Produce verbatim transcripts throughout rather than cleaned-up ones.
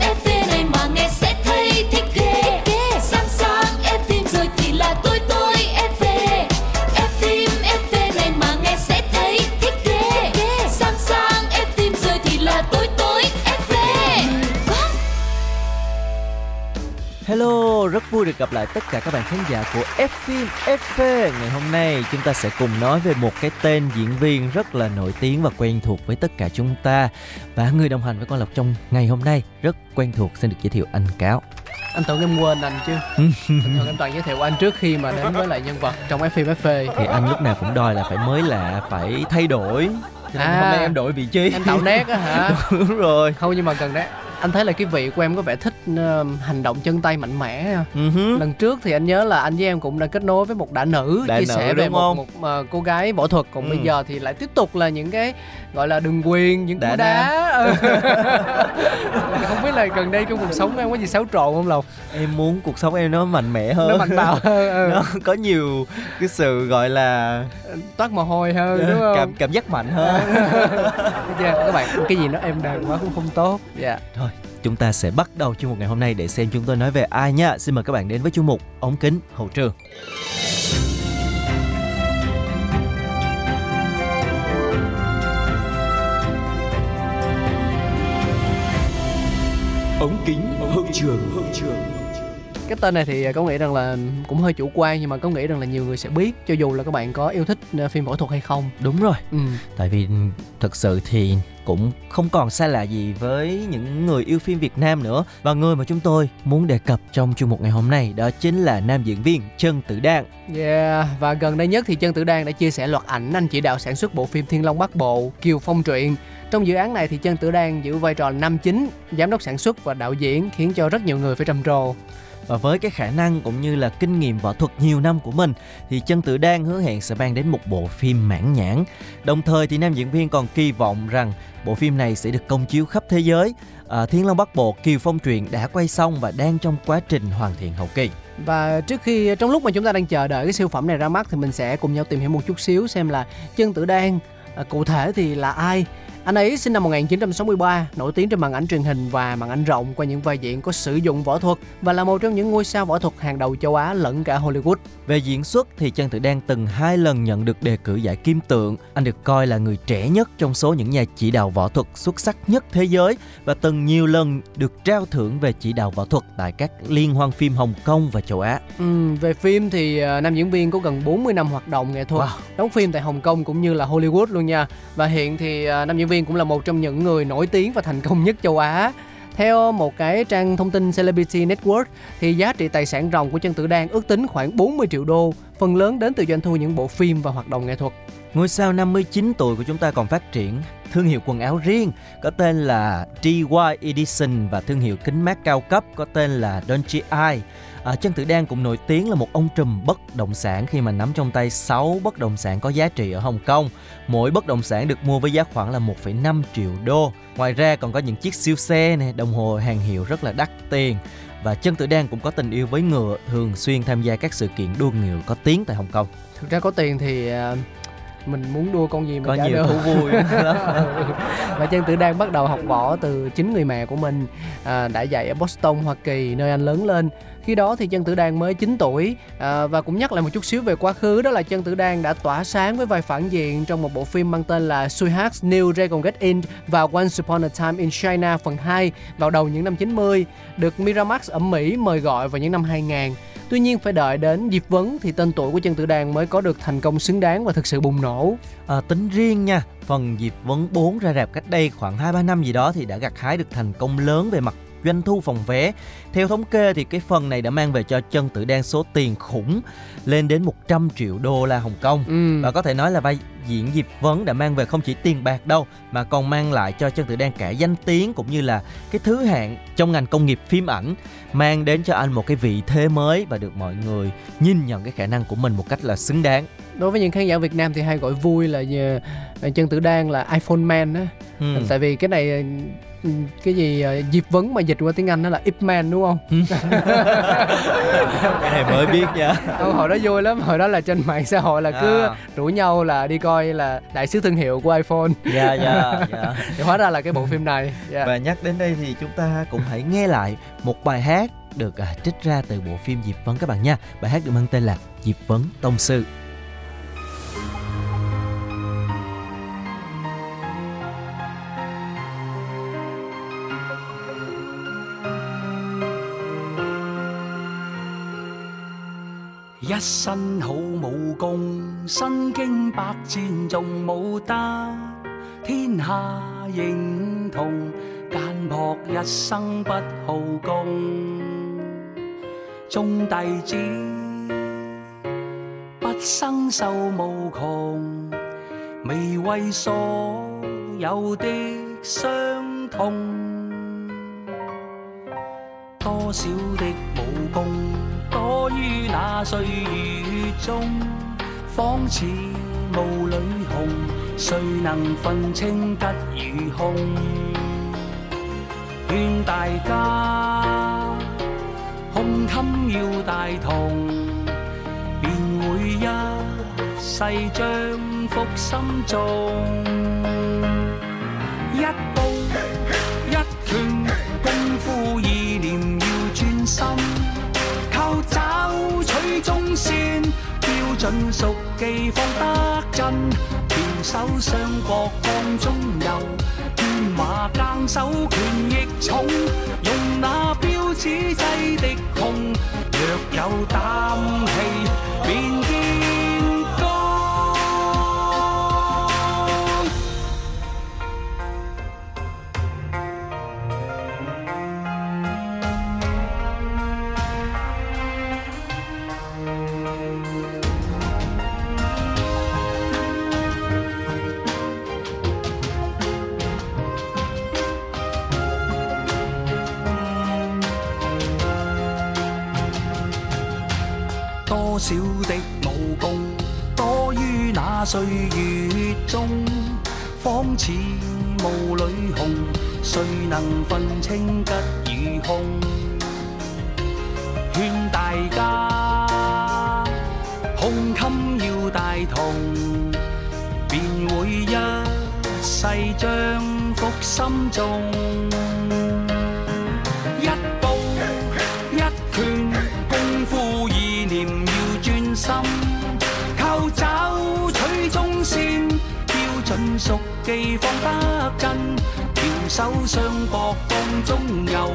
ép phim này mà nghe sẽ thấy thích ghê. Sáng sáng ép phim rồi thì là tôi tôi ép về. Ép phim, ép phim này mà nghe sẽ thấy thích ghê. Sáng sáng ép phim rồi thì là tôi tôi ép về. Hello, rất vui được gặp lại tất cả các bạn khán giả của Ép Phim ép vê. Ngày hôm nay chúng ta sẽ cùng nói về một cái tên diễn viên rất là nổi tiếng và quen thuộc với tất cả chúng ta. Và người đồng hành với Quang Lộc trong ngày hôm nay rất quen thuộc, xin được giới thiệu anh Cáo. Anh tưởng em quên anh chứ. Em toàn giới thiệu anh trước khi mà đến với lại nhân vật trong Ép Phim ép vê. Thì anh lúc nào cũng đòi là phải mới lạ, phải thay đổi. Cho nên à, hôm nay em đổi vị trí. Anh tạo nét á hả? Đúng rồi. Không, nhưng mà gần đấy. Anh thấy là cái vị của em có vẻ thích uh, hành động chân tay mạnh mẽ. Uh-huh. Lần trước thì anh nhớ là anh với em cũng đã kết nối với một đại nữ, đại chia nữ, sẻ về một, một uh, cô gái võ thuật. Còn ừ. bây giờ thì lại tiếp tục là những cái gọi là đường quyền, những cú đá. Không biết là gần đây trong cuộc sống em có gì xáo trộn không Lộc? Em muốn cuộc sống em nó mạnh mẽ hơn, nó mạnh bạo hơn. Nó có nhiều cái sự gọi là toát mồ hôi hơn, đúng không? Cảm, cảm giác mạnh hơn. Yeah, các bạn, cái gì nó em đàn quá cũng không tốt. Dạ. Yeah. Thôi, chúng ta sẽ bắt đầu chương mục ngày hôm nay để xem chúng tôi nói về ai nha. Xin mời các bạn đến với chương mục Ống Kính Hậu Trường. Ống Kính Hậu Trường. Hậu trường. Cái tên này thì có nghĩ rằng là cũng hơi chủ quan, nhưng mà có nghĩ rằng là nhiều người sẽ biết cho dù là các bạn có yêu thích phim võ thuật hay không. Đúng rồi. Ừ. Tại vì thật sự thì cũng không còn xa lạ gì với những người yêu phim Việt Nam nữa. Và người mà chúng tôi muốn đề cập trong chuyên mục ngày hôm nay đó chính là nam diễn viên Trần Tử Đan. Yeah, và gần đây nhất thì Trần Tử Đan đã chia sẻ loạt ảnh anh chỉ đạo sản xuất bộ phim Thiên Long Bắc Bộ, Kiều Phong Truyện. Trong dự án này thì Trần Tử Đan giữ vai trò nam chính, giám đốc sản xuất và đạo diễn, khiến cho rất nhiều người phải trầm trồ. Và với cái khả năng cũng như là kinh nghiệm võ thuật nhiều năm của mình thì Trần Tử Đan hứa hẹn sẽ mang đến một bộ phim mãn nhãn. Đồng thời thì nam diễn viên còn kỳ vọng rằng bộ phim này sẽ được công chiếu khắp thế giới. À, Thiên Long Bắc Bộ, Kiều Phong Truyện đã quay xong và đang trong quá trình hoàn thiện hậu kỳ. Và trước khi, trong lúc mà chúng ta đang chờ đợi cái siêu phẩm này ra mắt thì mình sẽ cùng nhau tìm hiểu một chút xíu xem là Trần Tử Đan à, cụ thể thì là ai. Anh ấy sinh năm một chín sáu ba, nổi tiếng trên màn ảnh truyền hình và màn ảnh rộng qua những vai diễn có sử dụng võ thuật và là một trong những ngôi sao võ thuật hàng đầu châu Á lẫn cả Hollywood. Về diễn xuất thì Trần Tử Đan từng hai lần nhận được đề cử giải Kim Tượng. Anh được coi là người trẻ nhất trong số những nhà chỉ đạo võ thuật xuất sắc nhất thế giới và từng nhiều lần được trao thưởng về chỉ đạo võ thuật tại các liên hoan phim Hồng Kông và châu Á. Ừ, về phim thì nam diễn viên có gần bốn mươi năm hoạt động nghệ thuật, wow. đóng phim tại Hồng Kông cũng như là Hollywood luôn nha. Và hiện thì nam diễn viên cũng là một trong những người nổi tiếng và thành công nhất châu Á. Theo một cái trang thông tin Celebrity Network thì giá trị tài sản ròng của Trần Tử Đan ước tính khoảng bốn mươi triệu đô, phần lớn đến từ doanh thu những bộ phim và hoạt động nghệ thuật. Ngôi sao năm mươi chín tuổi của chúng ta còn phát triển thương hiệu quần áo riêng có tên là tê i Edition và thương hiệu kính mát cao cấp có tên là Dolce Eye. À, Trần Tử Đan cũng nổi tiếng là một ông trùm bất động sản khi mà nắm trong tay sáu bất động sản có giá trị ở Hồng Kông. Mỗi bất động sản được mua với giá khoảng là một phẩy năm triệu đô. Ngoài ra còn có những chiếc siêu xe, này, đồng hồ hàng hiệu rất là đắt tiền. Và Trần Tử Đan cũng có tình yêu với ngựa, thường xuyên tham gia các sự kiện đua ngựa có tiếng tại Hồng Kông. Thực ra có tiền thì... Uh... mình muốn đua con gì mà có nhiều thú vui. Và Trần Tử Đan bắt đầu học võ từ chính người mẹ của mình, à, đã dạy ở Boston, Hoa Kỳ, nơi anh lớn lên. Khi đó thì Trần Tử Đan mới chín tuổi. À, và cũng nhắc lại một chút xíu về quá khứ, đó là Trần Tử Đan đã tỏa sáng với vai phản diện trong một bộ phim mang tên là Sweethearts New Dragon Gate Inn và Once Upon a Time in China phần hai vào đầu những năm chín mươi, được Miramax ở Mỹ mời gọi vào những năm hai nghìn. Tuy nhiên phải đợi đến dịp vấn thì tên tuổi của Trần Tử Đan mới có được thành công xứng đáng và thực sự bùng nổ. À, tính riêng nha, phần dịp vấn bốn ra rạp cách đây khoảng hai ba năm gì đó thì đã gặt hái được thành công lớn về mặt doanh thu phòng vé. Theo thống kê thì cái phần này đã mang về cho Trần Tử Đan số tiền khủng lên đến một trăm triệu đô la Hồng Kông. Ừ. Và có thể nói là vai diễn dịp vấn đã mang về không chỉ tiền bạc đâu mà còn mang lại cho Trần Tử Đan cả danh tiếng cũng như là cái thứ hạng trong ngành công nghiệp phim ảnh, mang đến cho anh một cái vị thế mới và được mọi người nhìn nhận cái khả năng của mình một cách là xứng đáng. Đối với những khán giả Việt Nam thì hay gọi vui là Trần Tử Đan là iPhone Man á. Ừ. Tại vì cái này cái gì dịp vấn mà dịch qua tiếng Anh đó là Ip Man đúng không? Cái này mới biết nha. Không, hồi đó vui lắm, hồi đó là trên mạng xã hội là cứ à. rủ nhau là đi coi là đại sứ thương hiệu của iPhone. Dạ dạ dạ. Thì hóa ra là cái bộ phim này. Yeah. Và nhắc đến đây thì chúng ta cũng hãy nghe lại một bài hát được trích ra từ bộ phim Dịp Vấn các bạn nha. Bài hát được mang tên là Dịp Vấn Tông Sư.一身好武功，身經百戰仲冇得天下認同，簡樸一生不好功。眾弟子不生受無窮，未為所有的傷痛，多少的武功。躲於那歲月中，仿似霧裏紅，誰能分清吉與凶？勸大家胸襟要大同，便會一世將福心種。一步一拳，功夫意念要專心。找取中線，標準熟記放得真，拳手雙角放中右，斷馬更手拳亦重，用那標子制敵控，若有膽氣便見多少的武功，多於那歲月中，仿似霧裏紅，誰能分清吉與凶？勸大家胸襟要大同，便會一世將福心種。一步一拳，功夫意念。靠找取中線，標準熟記放得真，拳手雙角放中右，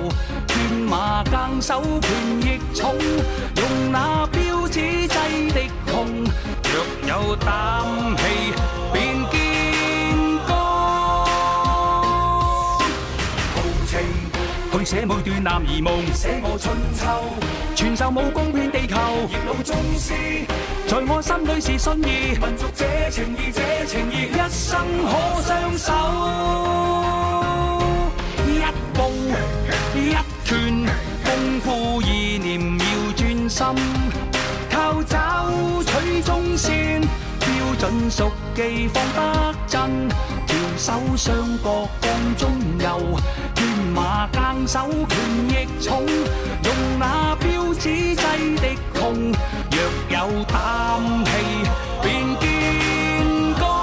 斷馬更手拳亦重，用那標子制敵控，若有膽氣便見光。豪情去寫每段男兒夢，寫我春秋。傳授武功遍地球，熱腦宗師，在我心裏是信義。民族這情義，這情義，一生可相守。一步一拳，功夫意念要專心，靠找取中線，標準熟記放得真，條手雙角放中右，斷馬更手拳亦重，用那標。只制敵控，若有膽氣，便見光。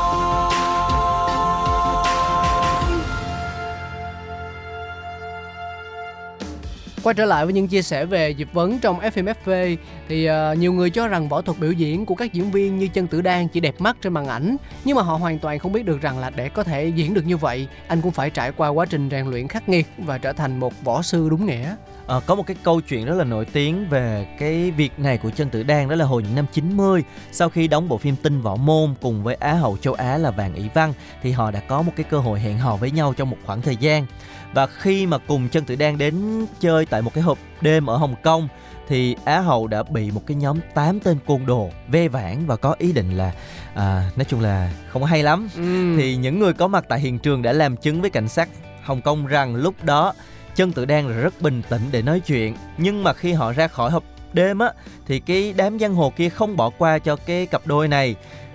Quay trở lại với những chia sẻ về Dịp Vấn trong ép em ép vê, thì uh, nhiều người cho rằng võ thuật biểu diễn của các diễn viên như Chân Tử Đan chỉ đẹp mắt trên màn ảnh, nhưng mà họ hoàn toàn không biết được rằng là để có thể diễn được như vậy, anh cũng phải trải qua quá trình rèn luyện khắc nghiệt và trở thành một võ sư đúng nghĩa. À, có một cái câu chuyện rất là nổi tiếng về cái việc này của Chân Tử Đan, đó là hồi những năm chín mươi, sau khi đóng bộ phim Tinh Võ Môn cùng với Á hậu châu Á là Vàng Ý Văn, thì họ đã có một cái cơ hội hẹn hò với nhau trong một khoảng thời gian. Và khi mà cùng Chân Tử Đan đến chơi tại một cái hộp đêm ở Hồng Kông, thì Á hậu đã bị một cái nhóm tám tên côn đồ ve vãn và có ý định là à, nói chung là không có hay lắm. Ừ. Thì những người có mặt tại hiện trường đã làm chứng với cảnh sát Hồng Kông rằng lúc đó Chân Tử Đan là rất bình tĩnh để nói chuyện, nhưng mà khi họ ra khỏi hộp đêm á, thì cái đám giang hồ kia không bỏ qua cho cái cặp đôi này.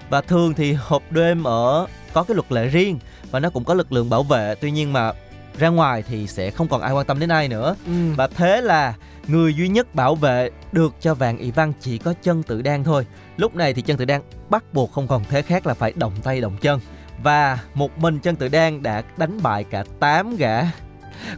Và thường thì hộp đêm ở có cái luật lệ riêng và nó cũng có lực lượng bảo vệ, tuy nhiên mà ra ngoài thì sẽ không còn ai quan tâm đến ai nữa. Ừ. Và thế là người duy nhất bảo vệ được cho vàng ỷ văn chỉ có Chân Tử Đan thôi. Lúc này thì Chân Tử Đan bắt buộc không còn thế khác là phải động tay động chân. Và một mình Chân Tử Đan đã đánh bại cả tám gã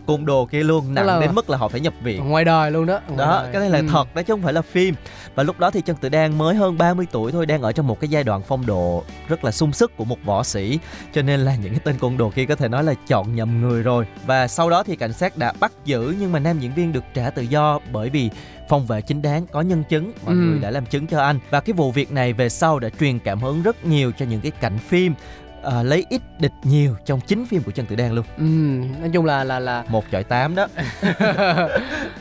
côn đồ kia luôn, nặng là... đến mức là họ phải nhập viện ngoài đời luôn đó. Ngoài đó đời. Cái này là ừ. thật đó chứ không phải là phim. Và lúc đó thì Chân Tử Đan mới hơn ba mươi tuổi thôi, đang ở trong một cái giai đoạn phong độ rất là sung sức của một võ sĩ, cho nên là những cái tên côn đồ kia có thể nói là chọn nhầm người rồi. Và sau đó thì cảnh sát đã bắt giữ, nhưng mà nam diễn viên được trả tự do bởi vì phòng vệ chính đáng, có nhân chứng, mọi ừ. người đã làm chứng cho anh. Và cái vụ việc này về sau đã truyền cảm hứng rất nhiều cho những cái cảnh phim À, lấy ít địch nhiều trong chính phim của Chân Tử Đan luôn. Ừ, nói chung là là là một chọi tám đó.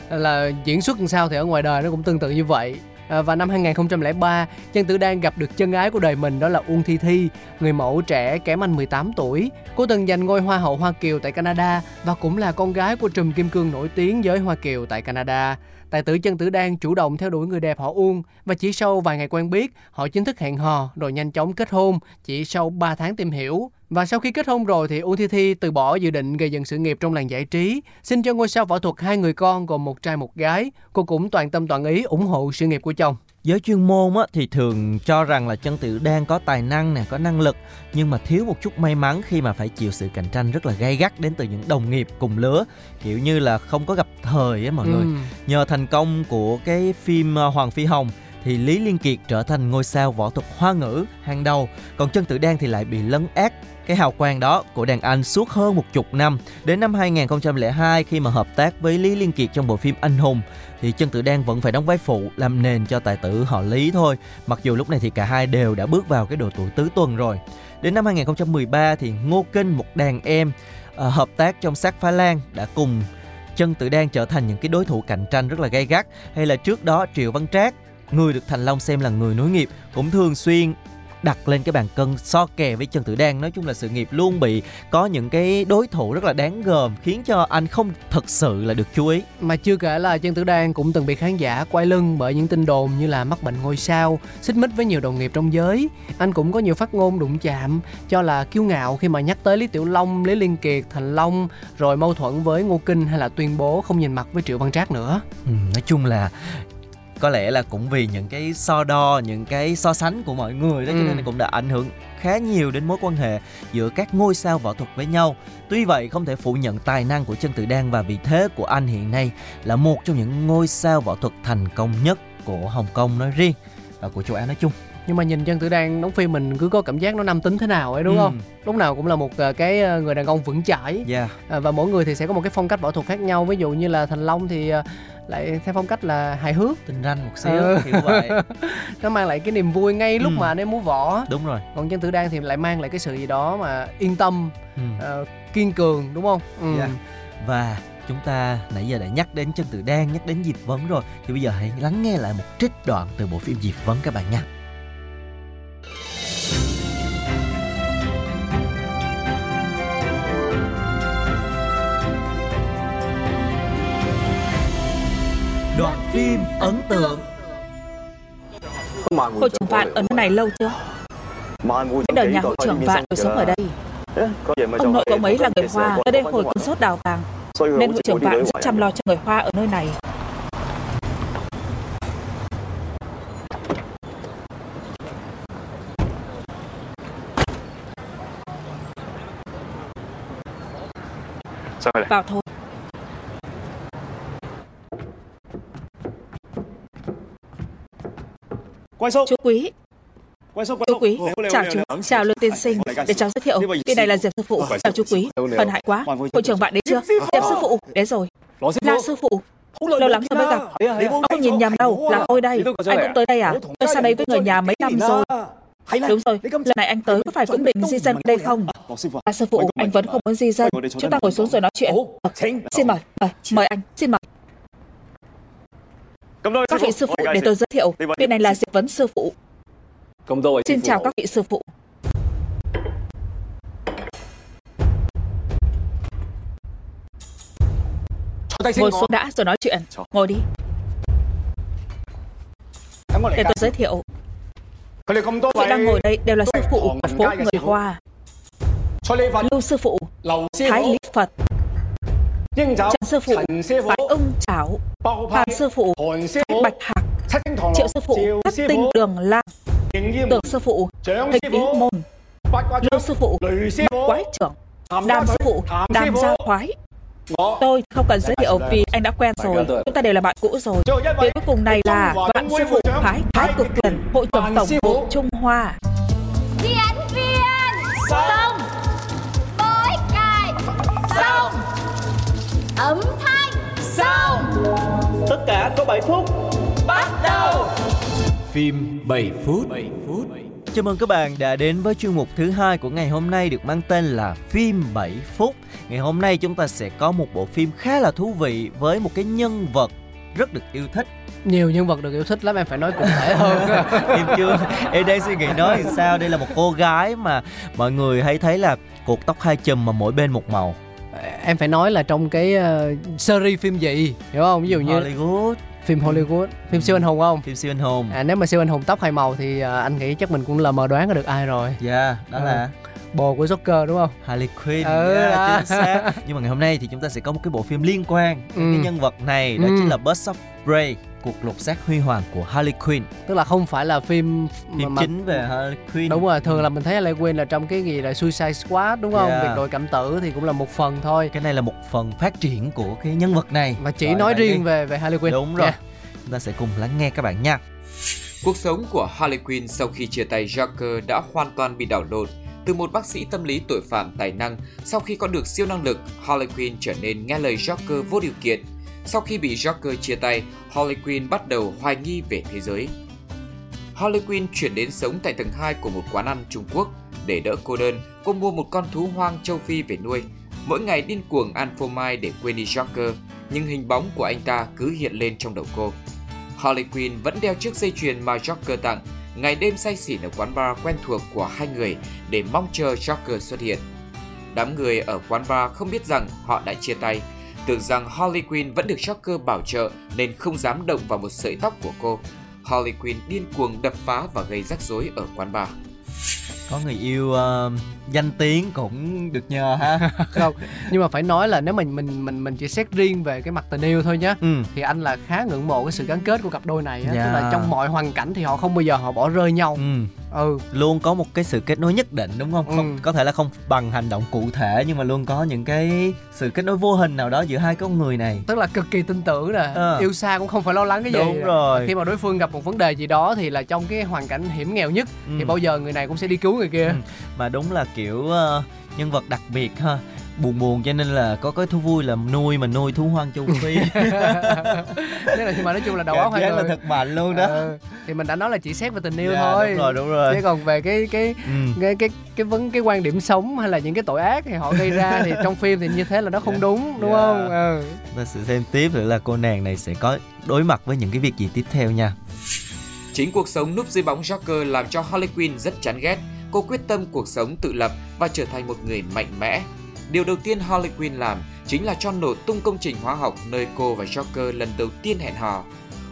Là diễn xuất làm sao thì ở ngoài đời nó cũng tương tự như vậy. À, và năm hai không không ba, Chân Tử Đan gặp được chân ái của đời mình, đó là Uông Thi Thi, người mẫu trẻ kém anh mười tám tuổi, cô từng giành ngôi Hoa hậu Hoa Kiều tại Canada và cũng là con gái của trùm kim cương nổi tiếng giới Hoa Kiều tại Canada. Tài tử Chân Tử Đan chủ động theo đuổi người đẹp họ Uông và chỉ sau vài ngày quen biết, họ chính thức hẹn hò rồi nhanh chóng kết hôn chỉ sau ba tháng tìm hiểu. Và sau khi kết hôn rồi thì Uông Thi Thi từ bỏ dự định gây dựng sự nghiệp trong làng giải trí, sinh cho ngôi sao võ thuật hai người con gồm một trai một gái. Cô cũng toàn tâm toàn ý ủng hộ sự nghiệp của chồng. Giới chuyên môn á, thì thường cho rằng là Chân Tử Đan có tài năng nè, có năng lực, nhưng mà thiếu một chút may mắn khi mà phải chịu sự cạnh tranh rất là gay gắt đến từ những đồng nghiệp cùng lứa, kiểu như là không có gặp thời á mọi ừ. người. Nhờ thành công của cái phim Hoàng Phi Hồng thì Lý Liên Kiệt trở thành ngôi sao võ thuật Hoa ngữ hàng đầu, còn Chân Tử Đan thì lại bị lấn át cái hào quang đó của đàn anh suốt hơn một chục năm. Đến năm hai không không hai, khi mà hợp tác với Lý Liên Kiệt trong bộ phim Anh Hùng, thì Chân Tử Đan vẫn phải đóng vai phụ làm nền cho tài tử họ Lý thôi, mặc dù lúc này thì cả hai đều đã bước vào cái độ tuổi tứ tuần rồi. Đến năm hai không một ba thì Ngô Kinh, một đàn em à, hợp tác trong Sát Phá Lan đã cùng Chân Tử Đan trở thành những cái đối thủ cạnh tranh rất là gay gắt. Hay là trước đó Triệu Văn Trác, người được Thành Long xem là người nối nghiệp, cũng thường xuyên đặt lên cái bàn cân so kè với Chân Tử Đan. Nói chung là sự nghiệp luôn bị có những cái đối thủ rất là đáng gờm, khiến cho anh không thật sự là được chú ý. Mà chưa kể là Chân Tử Đan cũng từng bị khán giả quay lưng bởi những tin đồn như là mắc bệnh ngôi sao, xích mích với nhiều đồng nghiệp trong giới. Anh cũng có nhiều phát ngôn đụng chạm cho là kiêu ngạo khi mà nhắc tới Lý Tiểu Long, Lý Liên Kiệt, Thành Long, rồi mâu thuẫn với Ngô Kinh, hay là tuyên bố không nhìn mặt với Triệu Văn Trác nữa. Ừ, nói chung là có lẽ là cũng vì những cái so đo, những cái so sánh của mọi người đó, cho nên cũng đã ảnh hưởng khá nhiều đến mối quan hệ giữa các ngôi sao võ thuật với nhau. Tuy vậy không thể phủ nhận tài năng của Chân Tử Đan, và vị thế của anh hiện nay là một trong những ngôi sao võ thuật thành công nhất của Hồng Kông nói riêng và của châu Á nói chung. Nhưng mà nhìn Chân Tử Đan đóng phim mình cứ có cảm giác nó nam tính thế nào ấy, đúng ừ. không? Lúc nào cũng là một cái người đàn ông vững chãi. Yeah. Và mỗi người thì sẽ có một cái phong cách võ thuật khác nhau. Ví dụ như là Thành Long thì lại theo phong cách là hài hước, tình ranh một xíu, ừ. kiểu vậy. Nó mang lại cái niềm vui ngay lúc ừ. mà anh em múa võ. Đúng rồi. Còn Chân Tử Đan thì lại mang lại cái sự gì đó mà yên tâm, ừ. uh, kiên cường, đúng không? Ừ. Yeah. Và chúng ta nãy giờ đã nhắc đến Chân Tử Đan, nhắc đến Diệp Vấn rồi, thì bây giờ hãy lắng nghe lại một trích đoạn từ bộ phim Diệp Vấn các bạn nha. Đoạn phim ấn tượng. Hội trưởng Vạn ở nơi này lâu chưa? Cái đời nhà hội trưởng Vạn tôi sống ở đây. Ông nội của ông ấy là người Hoa, tới đây hồi cơn sốt đào vàng, nên hội trưởng Vạn rất chăm lo cho người Hoa ở nơi này. Vào thôi. Chú quý, chú quý, chào chú, chào Lưu tiên sinh, để cháu giới thiệu, cái này là Diệp sư phụ, chào chú quý, phần hại quá, hội trưởng Vạn đến chưa? Diệp sư phụ, đến rồi, là sư phụ, lâu lắm rồi mới gặp, ông không nhìn nhầm đâu, là tôi đây, anh cũng tới đây à? Tôi sang đây với người nhà mấy năm rồi. Đúng rồi, lần này anh tới có phải cũng định di dân ở đây không? Là sư phụ, anh vẫn không muốn di dân, chúng ta ngồi xuống rồi nói chuyện. À, xin mời, mời, mời anh, xin mời. Các vị sư phụ, để tôi giới thiệu, vị này là Diệp Vấn sư phụ. Xin chào các vị sư phụ. Ngồi xuống đã rồi nói chuyện. Ngồi đi. Để tôi giới thiệu. Vị đang ngồi đây đều là sư phụ Phật phố người Hoa. Lưu sư phụ, Thái Lý Phật, Trần sư phụ, Bạch ông chảo, Phạm sư phụ, Thạch Bạch Hạc, Triệu sư phụ, Thất Tinh Đường Lang, Tưởng sư phụ, Thạch Ý Môn, Lưu sư phụ, Mộc Quái Trưởng, Đàm sư phụ, Đàm Gia Khoái. Tôi không cần giới thiệu vì anh đã quen rồi, chúng ta đều là bạn cũ rồi. Vị cuối cùng này là Vạn sư phụ Thái Thái Cực Quyền, Hội trưởng tổng bộ Trung Hoa. Diễn viên xong, bối cài xong, ấm thanh xong. Tất cả có bảy phút. Bắt đầu. Phim bảy phút. bảy phút. Chào mừng các bạn đã đến với chuyên mục thứ hai của ngày hôm nay được mang tên là Phim bảy phút. Ngày hôm nay chúng ta sẽ có một bộ phim khá là thú vị với một cái nhân vật rất được yêu thích. Nhiều nhân vật được yêu thích lắm, em phải nói cụ thể hơn. Em chưa, em đang suy nghĩ nói sao. Đây là một cô gái mà mọi người hay thấy là cột tóc hai chùm mà mỗi bên một màu. Em phải nói là trong cái uh, series phim gì, hiểu không? Ví dụ như Hollywood, phim Hollywood, phim siêu anh hùng không? Phim siêu anh hùng. À, nếu mà siêu anh hùng tóc hai màu thì uh, anh nghĩ chắc mình cũng là mờ đoán được ai rồi. Dạ, yeah, đó à, là bồ của Joker đúng không? Harley Quinn. Ừ, yeah, chính xác. Nhưng mà ngày hôm nay thì chúng ta sẽ có một cái bộ phim liên quan ừ. cái nhân vật này, đó ừ. chính là Birds of Prey, cuộc lục soát huy hoàng của Harley Quinn. Tức là không phải là phim phim mà... chính về Harley Quinn. Đúng rồi, thường là mình thấy Harley Quinn là trong cái gì là Suicide Squad đúng không? Yeah. Biệt đội cảm tử thì cũng là một phần thôi. Cái này là một phần phát triển của cái nhân vật này mà chỉ rồi, nói riêng đi. về về Harley Quinn. Đúng rồi. Yeah. Chúng ta sẽ cùng lắng nghe các bạn nha. Cuộc sống của Harley Quinn sau khi chia tay Joker đã hoàn toàn bị đảo lộn. Từ một bác sĩ tâm lý tội phạm tài năng, sau khi có được siêu năng lực, Harley Quinn trở nên nghe lời Joker vô điều kiện. Sau khi bị Joker chia tay, Harley Quinn bắt đầu hoài nghi về thế giới. Harley Quinn chuyển đến sống tại tầng hai của một quán ăn Trung Quốc. Để đỡ cô đơn, cô mua một con thú hoang châu Phi về nuôi. Mỗi ngày điên cuồng ăn phô mai để quên đi Joker, nhưng hình bóng của anh ta cứ hiện lên trong đầu cô. Harley Quinn vẫn đeo chiếc dây chuyền mà Joker tặng, ngày đêm say xỉn ở quán bar quen thuộc của hai người để mong chờ Joker xuất hiện. Đám người ở quán bar không biết rằng họ đã chia tay, tưởng rằng Harley Quinn vẫn được Joker bảo trợ nên không dám động vào một sợi tóc của cô. Harley Quinn điên cuồng đập phá và gây rắc rối ở quán bar. Có người yêu uh, danh tiếng cũng được nhờ ha. Không, nhưng mà phải nói là nếu mình mình mình mình chỉ xét riêng về cái mặt tình yêu thôi nhá, ừ. thì anh là khá ngưỡng mộ cái sự gắn kết của cặp đôi này á, yeah. tức là trong mọi hoàn cảnh thì họ không bao giờ họ bỏ rơi nhau. Ừ. ừ. Luôn có một cái sự kết nối nhất định đúng không? không ừ. Có thể là không bằng hành động cụ thể nhưng mà luôn có những cái sự kết nối vô hình nào đó giữa hai con người này. Tức là cực kỳ tin tưởng nè, à. yêu xa cũng không phải lo lắng cái gì. Đúng rồi. Khi mà đối phương gặp một vấn đề gì đó thì là trong cái hoàn cảnh hiểm nghèo nhất ừ. thì bao giờ người này cũng sẽ đi cứu người kia. Ừ. Mà đúng là kiểu uh, nhân vật đặc biệt ha, buồn buồn cho nên là có cái thú vui là nuôi mà nuôi thú hoang châu Phi. Thế là nhưng mà nói chung là đầu óc hai người là thật mạnh luôn đó. Ờ, thì mình đã nói là chỉ xét về tình yêu yeah, thôi. Đúng rồi, đúng rồi. Thế còn về cái cái, ừ. cái cái cái vấn cái quan điểm sống hay là những cái tội ác thì họ gây ra thì trong phim thì như thế là nó không yeah. đúng, đúng yeah. không? Ừ. Ta sẽ xem tiếp nữa là cô nàng này sẽ có đối mặt với những cái việc gì tiếp theo nha. Chính cuộc sống núp dưới bóng Joker làm cho Harley Quinn rất chán ghét. Cô quyết tâm cuộc sống tự lập và trở thành một người mạnh mẽ. Điều đầu tiên Harley Quinn làm chính là cho nổ tung công trình hóa học nơi cô và Joker lần đầu tiên hẹn hò.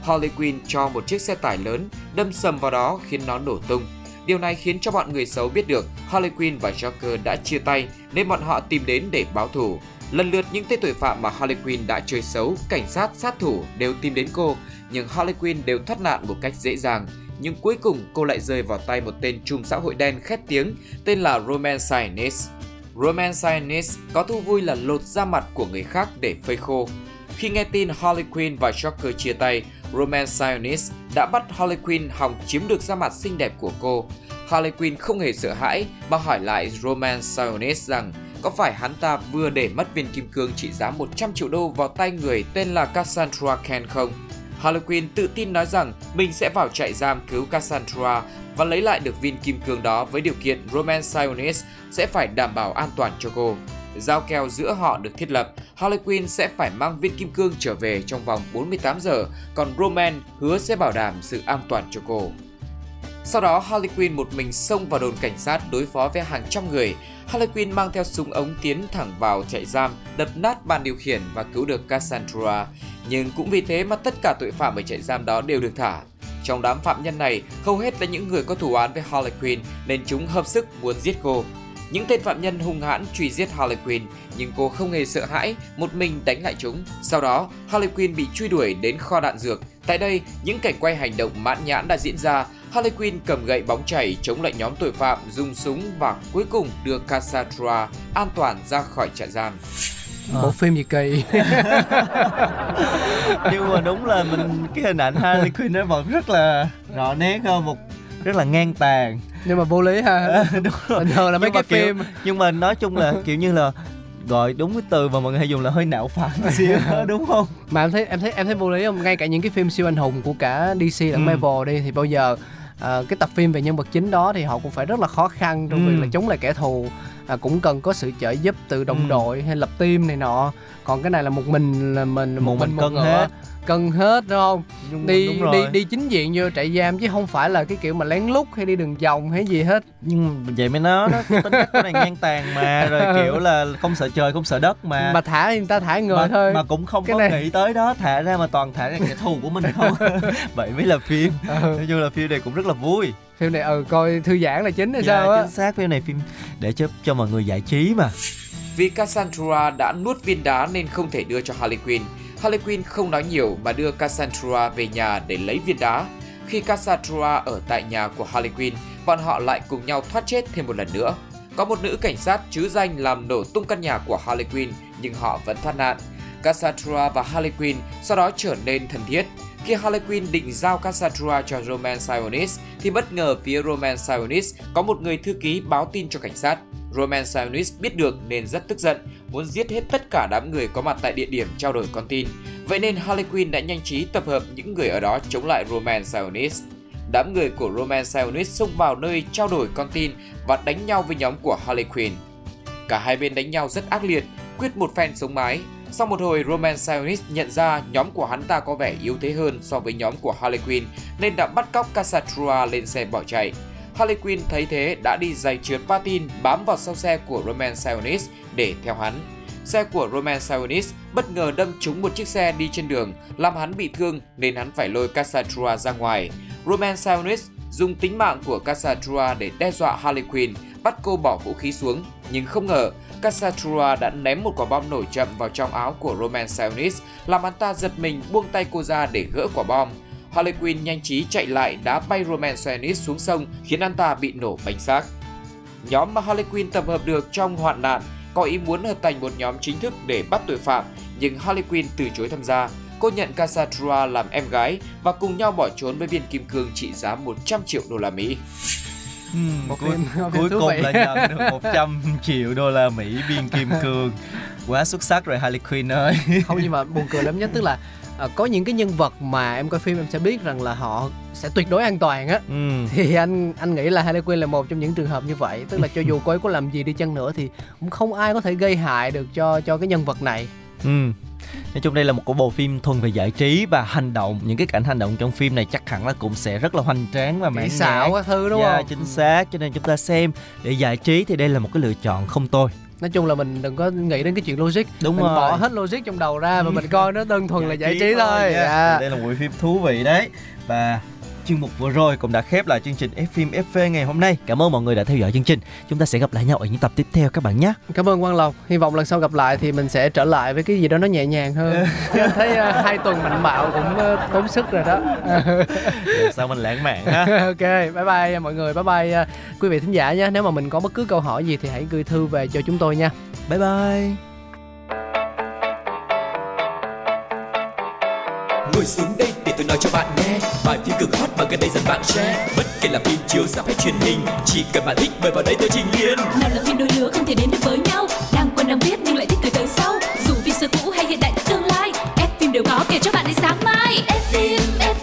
Harley Quinn cho một chiếc xe tải lớn đâm sầm vào đó khiến nó nổ tung. Điều này khiến cho bọn người xấu biết được Harley Quinn và Joker đã chia tay nên bọn họ tìm đến để báo thù. Lần lượt những tên tội phạm mà Harley Quinn đã chơi xấu, cảnh sát, sát thủ đều tìm đến cô, nhưng Harley Quinn đều thoát nạn một cách dễ dàng. Nhưng cuối cùng cô lại rơi vào tay một tên trùm xã hội đen khét tiếng tên là Roman Sinis. Roman Sinis có thú vui là lột da mặt của người khác để phơi khô. Khi nghe tin Harley Quinn và Joker chia tay, Roman Sinis đã bắt Harley Quinn hòng chiếm được da mặt xinh đẹp của cô. Harley Quinn không hề sợ hãi mà hỏi lại Roman Sinis rằng có phải hắn ta vừa để mất viên kim cương trị giá một trăm triệu đô vào tay người tên là Cassandra Cain không? Harley Quinn tự tin nói rằng mình sẽ vào trại giam cứu Cassandra và lấy lại được viên kim cương đó với điều kiện Roman Sionis sẽ phải đảm bảo an toàn cho cô. Giao kèo giữa họ được thiết lập, Harley Quinn sẽ phải mang viên kim cương trở về trong vòng bốn mươi tám giờ, còn Roman hứa sẽ bảo đảm sự an toàn cho cô. Sau đó Harley Quinn một mình xông vào đồn cảnh sát đối phó với hàng trăm người. Harley Quinn mang theo súng ống tiến thẳng vào trại giam, đập nát bàn điều khiển và cứu được Cassandra. Nhưng cũng vì thế mà tất cả tội phạm ở trại giam đó đều được thả. Trong đám phạm nhân này, hầu hết là những người có thù án với Harley Quinn nên chúng hợp sức muốn giết cô. Những tên phạm nhân hung hãn truy giết Harley Quinn, nhưng cô không hề sợ hãi, một mình đánh lại chúng. Sau đó, Harley Quinn bị truy đuổi đến kho đạn dược. Tại đây, những cảnh quay hành động mãn nhãn đã diễn ra. Harley Quinn cầm gậy bóng chảy chống lại nhóm tội phạm, dùng súng và cuối cùng đưa Cassandra an toàn ra khỏi trại giam. À. Bộ phim gì kỳ. Nhưng mà đúng là mình cái hình ảnh Harley Quinn nó vẫn rất là rõ nét, không? Một rất là ngang tàn. Nhưng mà vô lý ha. À, đúng rồi. Bình thường là mấy cái kiểu, phim nhưng mà nói chung là kiểu như là gọi đúng cái từ mà mọi người hay dùng là hơi não phản xíu đó, đúng không? Mà em thấy em thấy em thấy vô lý không? Ngay cả những cái phim siêu anh hùng của cả đê xê lẫn ừ. Marvel đi thì bao giờ à, cái tập phim về nhân vật chính đó thì họ cũng phải rất là khó khăn trong ừ. việc là chống lại kẻ thù. À, cũng cần có sự trợ giúp từ đồng ừ. đội hay lập team này nọ. Còn cái này là một mình là mình một, một mình, mình cân hết cân hết đúng không? Đúng, đi đúng đi đi chính diện vô trại giam chứ không phải là cái kiểu mà lén lút hay đi đường vòng hay gì hết. Nhưng vậy mới nói đó, tính cách của này ngang tàn mà, rồi kiểu là không sợ trời không sợ đất mà mà thả người ta thả người mà, thôi mà cũng không cái có này... nghĩ tới đó, thả ra mà toàn thả ra kẻ thù của mình không. Vậy mới là phim. Ừ. Nói chung là phim này cũng rất là vui. Phim này ừ coi thư giãn là chính hay dạ, sao á? Chính xác, phim này phim để cho cho mọi người giải trí mà. Vì Cassandra đã nuốt viên đá nên không thể đưa cho Harley Quinn. Harley Quinn không nói nhiều mà đưa Cassandra về nhà để lấy viên đá. Khi Cassandra ở tại nhà của Harley Quinn, bọn họ lại cùng nhau thoát chết thêm một lần nữa. Có một nữ cảnh sát chứ danh làm nổ tung căn nhà của Harley Quinn nhưng họ vẫn thoát nạn. Cassandra và Harley Quinn sau đó trở nên thân thiết. Khi Harley Quinn định giao Cassandra cho Roman Sionis thì bất ngờ phía Roman Sionis có một người thư ký báo tin cho cảnh sát. Roman Sionis biết được nên rất tức giận, muốn giết hết tất cả đám người có mặt tại địa điểm trao đổi con tin. Vậy nên Harley Quinn đã nhanh trí tập hợp những người ở đó chống lại Roman Sionis. Đám người của Roman Sionis xông vào nơi trao đổi con tin và đánh nhau với nhóm của Harley Quinn. Cả hai bên đánh nhau rất ác liệt, quyết một phen sống mái. Sau một hồi, Roman Sionis nhận ra nhóm của hắn ta có vẻ yếu thế hơn so với nhóm của Harley Quinn nên đã bắt cóc Cassandra lên xe bỏ chạy. Harley Quinn thấy thế đã đi giày trượt patin bám vào sau xe của Roman Sionis để theo hắn. Xe của Roman Sionis bất ngờ đâm trúng một chiếc xe đi trên đường, làm hắn bị thương nên hắn phải lôi Cassandra ra ngoài. Roman Sionis dùng tính mạng của Cassandra để đe dọa Harley Quinn, bắt cô bỏ vũ khí xuống, nhưng không ngờ Cassandra đã ném một quả bom nổ chậm vào trong áo của Roman Sionis, làm hắn ta giật mình buông tay cô ra để gỡ quả bom. Harley Quinn nhanh trí chạy lại đá bay Roman Sionis xuống sông khiến hắn ta bị nổ bánh xác. Nhóm mà Harley Quinn tập hợp được trong hoạn nạn có ý muốn hợp thành một nhóm chính thức để bắt tội phạm, nhưng Harley Quinn từ chối tham gia. Cô nhận Cassandra làm em gái và cùng nhau bỏ trốn với viên kim cương trị giá một trăm triệu đô la Mỹ. Ừ, một cuối, phim, cuối cùng là nhận được một trăm triệu đô la Mỹ viên kim cương. Quá xuất sắc rồi Harley Quinn ơi. Không, nhưng mà buồn cười lắm nhất tức là à, có những cái nhân vật mà em coi phim em sẽ biết rằng là họ sẽ tuyệt đối an toàn á. Ừ. Thì anh anh nghĩ là Harley Quinn là một trong những trường hợp như vậy. Tức là cho dù cô ấy có làm gì đi chăng nữa thì cũng không ai có thể gây hại được cho, cho cái nhân vật này. Ừ. Nói chung đây là một cái bộ phim thuần về giải trí và hành động. Những cái cảnh hành động trong phim này chắc hẳn là cũng sẽ rất là hoành tráng và mãn nhãn các thứ đúng yeah, không? Chính xác. Cho nên chúng ta xem để giải trí thì đây là một cái lựa chọn không tồi. Nói chung là mình đừng có nghĩ đến cái chuyện logic, đúng mình rồi. Bỏ hết logic trong đầu ra và mình coi nó đơn thuần giải là giải trí thôi. Yeah. Yeah. Đây là một phim thú vị đấy. Và chuyên mục vừa rồi cũng đã khép lại chương trình F phim ép vê ngày hôm nay. Cảm ơn mọi người đã theo dõi chương trình. Chúng ta sẽ gặp lại nhau ở những tập tiếp theo các bạn nhé. Cảm ơn Quang Long. Hy vọng lần sau gặp lại thì mình sẽ trở lại với cái gì đó nó nhẹ nhàng hơn. Thấy uh, hai tuần mạnh bạo cũng uh, tốn sức rồi đó. Sao mình lãng mạn ha. Ok, bye bye mọi người, bye bye uh, quý vị thính giả nhé. Nếu mà mình có bất cứ câu hỏi gì thì hãy gửi thư về cho chúng tôi nha. Bye bye. Ngồi xuống đây để tôi nói cho bạn nghe bài phim cực hot mà gần đây dần bạn share. Bất kể là phim chiếu rạp hay truyền hình, chỉ cần bạn thích mời vào đây tôi trình liền. Nào là phim đôi lứa không thể đến được với nhau, đang quen đang biết nhưng lại thích người tới sau. Dù phim xưa cũ hay hiện đại tương lai, ép phim đều có kể cho bạn đến sáng mai. Ép phim.